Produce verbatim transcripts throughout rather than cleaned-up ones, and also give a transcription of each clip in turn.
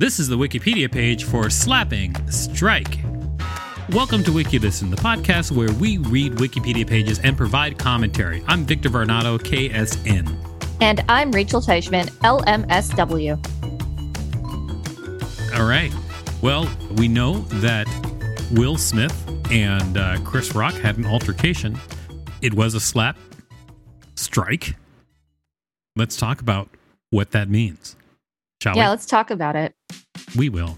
This is the Wikipedia page for Slapping Strike. Welcome to WikiListen, the podcast where we read Wikipedia pages and provide commentary. I'm Victor Varnado, K S N. And I'm Rachel Teichman, L M S W. All right. Well, we know that Will Smith and uh, Chris Rock had an altercation. It was a slap strike. Let's talk about what that means. Shall yeah, we? Let's talk about it. We will.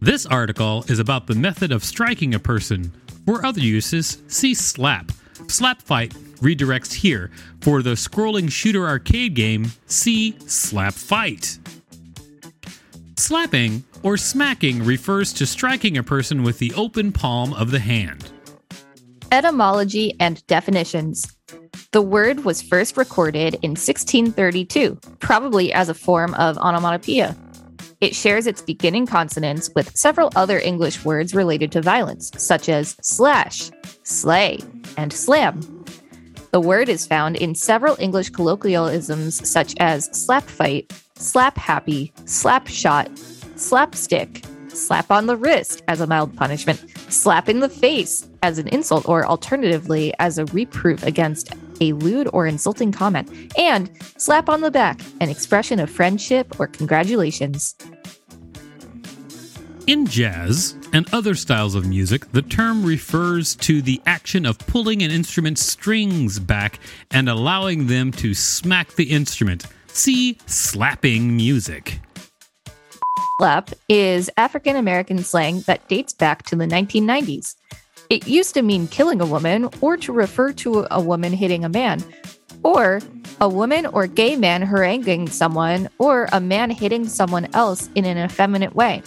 This article is about the method of striking a person. For other uses, see slap. Slap Fight redirects here. For the scrolling shooter arcade game, see Slap Fight. Slapping or smacking refers to striking a person with the open palm of the hand. Etymology and definitions. The word was first recorded in sixteen thirty-two, probably as a form of onomatopoeia. It shares its beginning consonants with several other English words related to violence, such as slash, slay, and slam. The word is found in several English colloquialisms such as slap fight, slap happy, slap shot, slapstick, slap on the wrist as a mild punishment, slap in the face as an insult, or alternatively as a reproof against a lewd or insulting comment, and slap on the back, an expression of friendship or congratulations. In jazz and other styles of music, the term refers to the action of pulling an instrument's strings back and allowing them to smack the instrument. See slapping music. Slap is African American slang that dates back to the nineteen nineties. It used to mean killing a woman, or to refer to a woman hitting a man, or a woman or gay man haranguing someone, or a man hitting someone else in an effeminate way.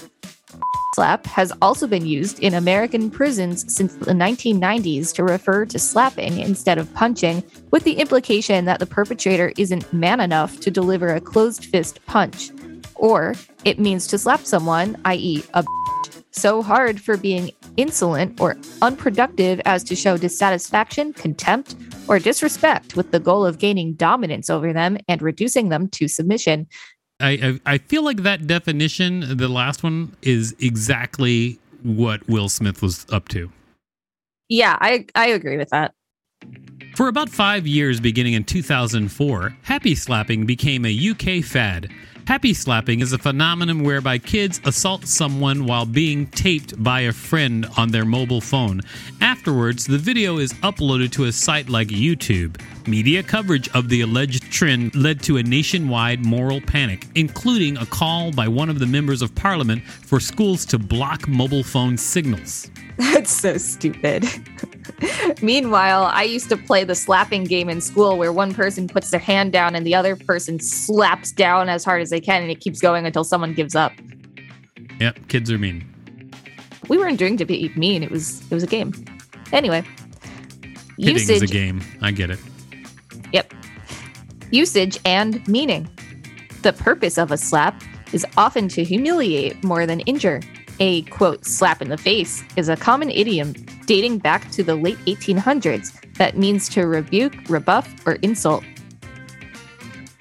Slap has also been used in American prisons since the nineteen nineties to refer to slapping instead of punching, with the implication that the perpetrator isn't man enough to deliver a closed fist punch. Or it means to slap someone, that is a bitch, so hard for being insolent or unproductive as to show dissatisfaction, contempt, or disrespect with the goal of gaining dominance over them and reducing them to submission. I, I, I feel like that definition, the last one, is exactly what Will Smith was up to. Yeah, I, I agree with that. For about five years, beginning in two thousand four, happy slapping became a U K fad. Happy slapping is a phenomenon whereby kids assault someone while being taped by a friend on their mobile phone. Afterwards, the video is uploaded to a site like YouTube. Media coverage of the alleged trend led to a nationwide moral panic, including a call by one of the members of parliament for schools to block mobile phone signals. That's so stupid. Meanwhile, I used to play the slapping game in school where one person puts their hand down and the other person slaps down as hard as they can, and it keeps going until someone gives up. Yep, kids are mean. We weren't doing to be mean. It was it was a game. Anyway. Hitting usage is a game. I get it. Yep. Usage and meaning. The purpose of a slap is often to humiliate more than injure. A, quote, slap in the face is a common idiom dating back to the late eighteen hundreds that means to rebuke, rebuff, or insult.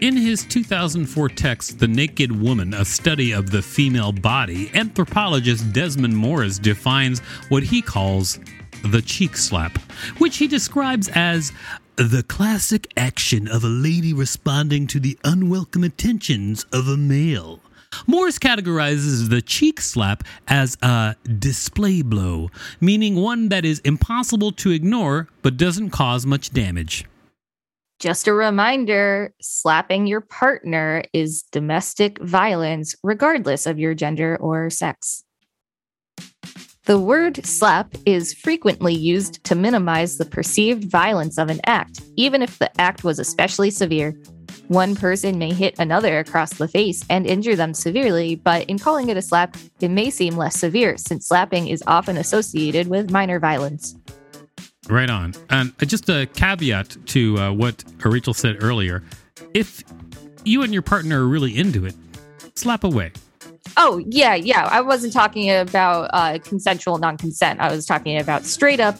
In his two thousand four text, The Naked Woman, A Study of the Female Body, anthropologist Desmond Morris defines what he calls the cheek slap, which he describes as the classic action of a lady responding to the unwelcome attentions of a male. Morris categorizes the cheek slap as a display blow, meaning one that is impossible to ignore but doesn't cause much damage. Just a reminder, slapping your partner is domestic violence, regardless of your gender or sex. The word slap is frequently used to minimize the perceived violence of an act, even if the act was especially severe. One person may hit another across the face and injure them severely, but in calling it a slap, it may seem less severe since slapping is often associated with minor violence. Right on. And just a caveat to uh, what Rachel said earlier. If you and your partner are really into it, slap away. Oh, yeah, yeah. I wasn't talking about uh, consensual non-consent. I was talking about straight up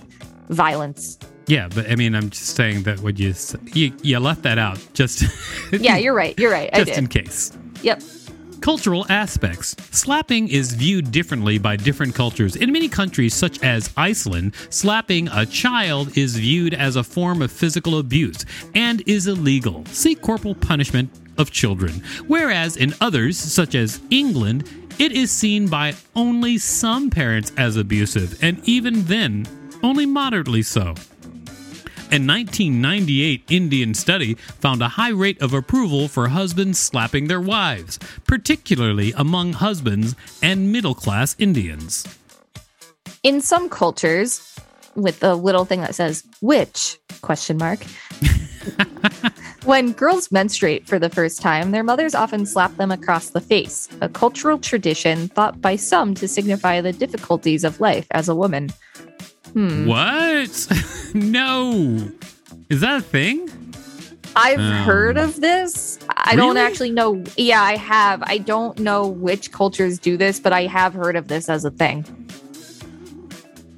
violence. Yeah, but I mean, I'm just saying that what you you, you left that out. Just yeah, you're right. You're right. I just did. In case. Yep. Cultural aspects. Slapping is viewed differently by different cultures. In many countries, such as Iceland, slapping a child is viewed as a form of physical abuse and is illegal. See corporal punishment of children. Whereas in others, such as England, it is seen by only some parents as abusive, and even then, only moderately so. A nineteen ninety-eight Indian study found a high rate of approval for husbands slapping their wives, particularly among husbands and middle-class Indians. In some cultures, with the little thing that says, which, question mark, when girls menstruate for the first time, their mothers often slap them across the face, a cultural tradition thought by some to signify the difficulties of life as a woman. Hmm. What? No. Is that a thing? I've um, heard of this. I really? don't actually know. Yeah, I have. I don't know which cultures do this, but I have heard of this as a thing.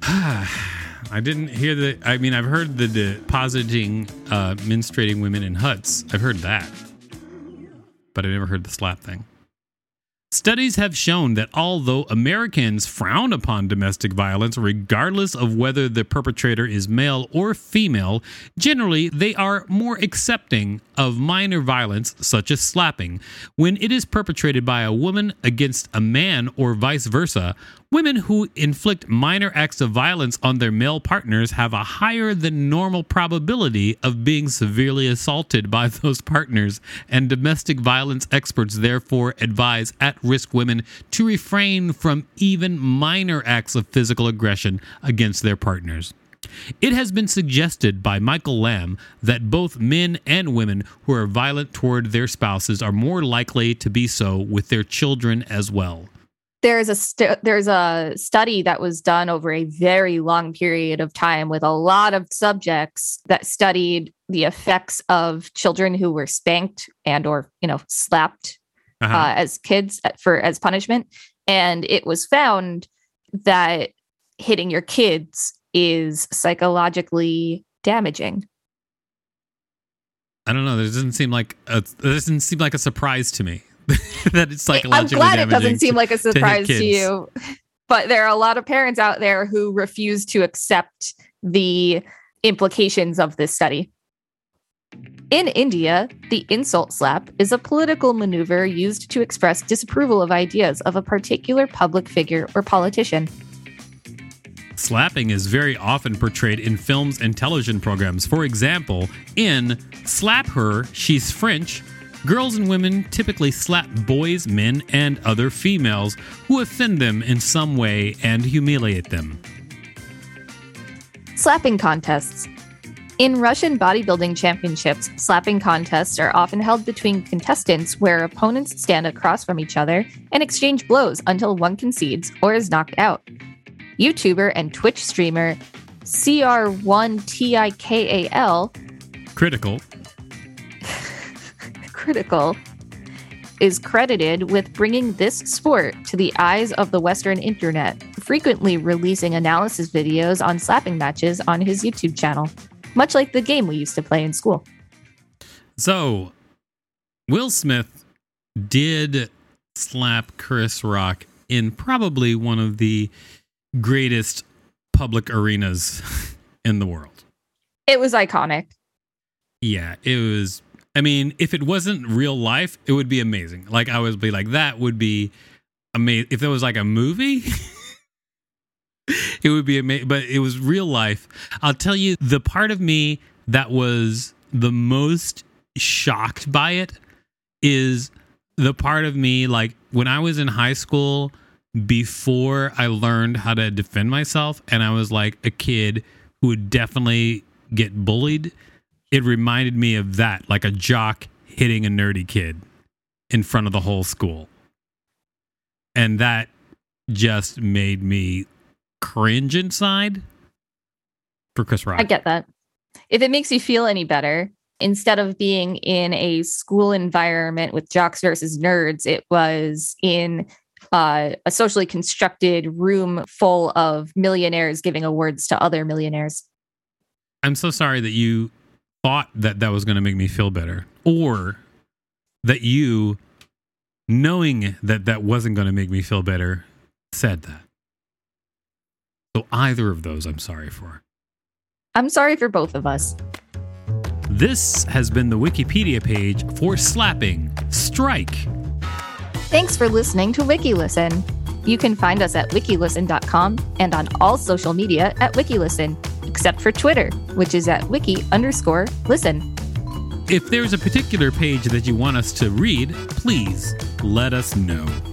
I didn't hear the... I mean, I've heard the depositing uh, menstruating women in huts. I've heard that. But I've never heard the slap thing. Studies have shown that although Americans frown upon domestic violence, regardless of whether the perpetrator is male or female, generally they are more accepting of minor violence, such as slapping. When it is perpetrated by a woman against a man or vice versa, women who inflict minor acts of violence on their male partners have a higher than normal probability of being severely assaulted by those partners, and domestic violence experts therefore advise at-risk women to refrain from even minor acts of physical aggression against their partners. It has been suggested by Michael Lamb that both men and women who are violent toward their spouses are more likely to be so with their children as well. There's a st- there's a study that was done over a very long period of time with a lot of subjects that studied the effects of children who were spanked and or, you know, slapped uh-huh. uh, as kids for as punishment. And it was found that hitting your kids is psychologically damaging. I don't know. This doesn't seem like a, this doesn't seem like a surprise to me. That it's psychologically I'm glad it doesn't seem like a surprise to, to you. But there are a lot of parents out there who refuse to accept the implications of this study. In India, the insult slap is a political maneuver used to express disapproval of ideas of a particular public figure or politician. Slapping is very often portrayed in films and television programs. For example, in Slap Her, She's French, girls and women typically slap boys, men, and other females who offend them in some way and humiliate them. Slapping contests. In Russian bodybuilding championships, slapping contests are often held between contestants where opponents stand across from each other and exchange blows until one concedes or is knocked out. YouTuber and Twitch streamer C R one T I K A L Critical. Critical is credited with bringing this sport to the eyes of the Western internet, frequently releasing analysis videos on slapping matches on his YouTube channel, much like the game we used to play in school. So, Will Smith did slap Chris Rock in probably one of the greatest public arenas in the world. It was iconic. Yeah, it was. I mean, if it wasn't real life, it would be amazing. Like, I would be like, that would be amazing. If there was like a movie, it would be amazing. But it was real life. I'll tell you, the part of me that was the most shocked by it is the part of me, like, when I was in high school, before I learned how to defend myself, and I was like a kid who would definitely get bullied. It reminded me of that, like a jock hitting a nerdy kid in front of the whole school. And that just made me cringe inside for Chris Rock. I get that. If it makes you feel any better, instead of being in a school environment with jocks versus nerds, it was in uh, a socially constructed room full of millionaires giving awards to other millionaires. I'm so sorry that you thought that that was going to make me feel better, or that you knowing that that wasn't going to make me feel better, said that. So either of those, I'm sorry for. I'm sorry for both of us. This has been the Wikipedia page for Slapping Strike. Thanks for listening to WikiListen. You can find us at wikilisten dot com and on all social media at WikiListen, except for Twitter, which is at wiki underscore listen. If there's a particular page that you want us to read, please let us know.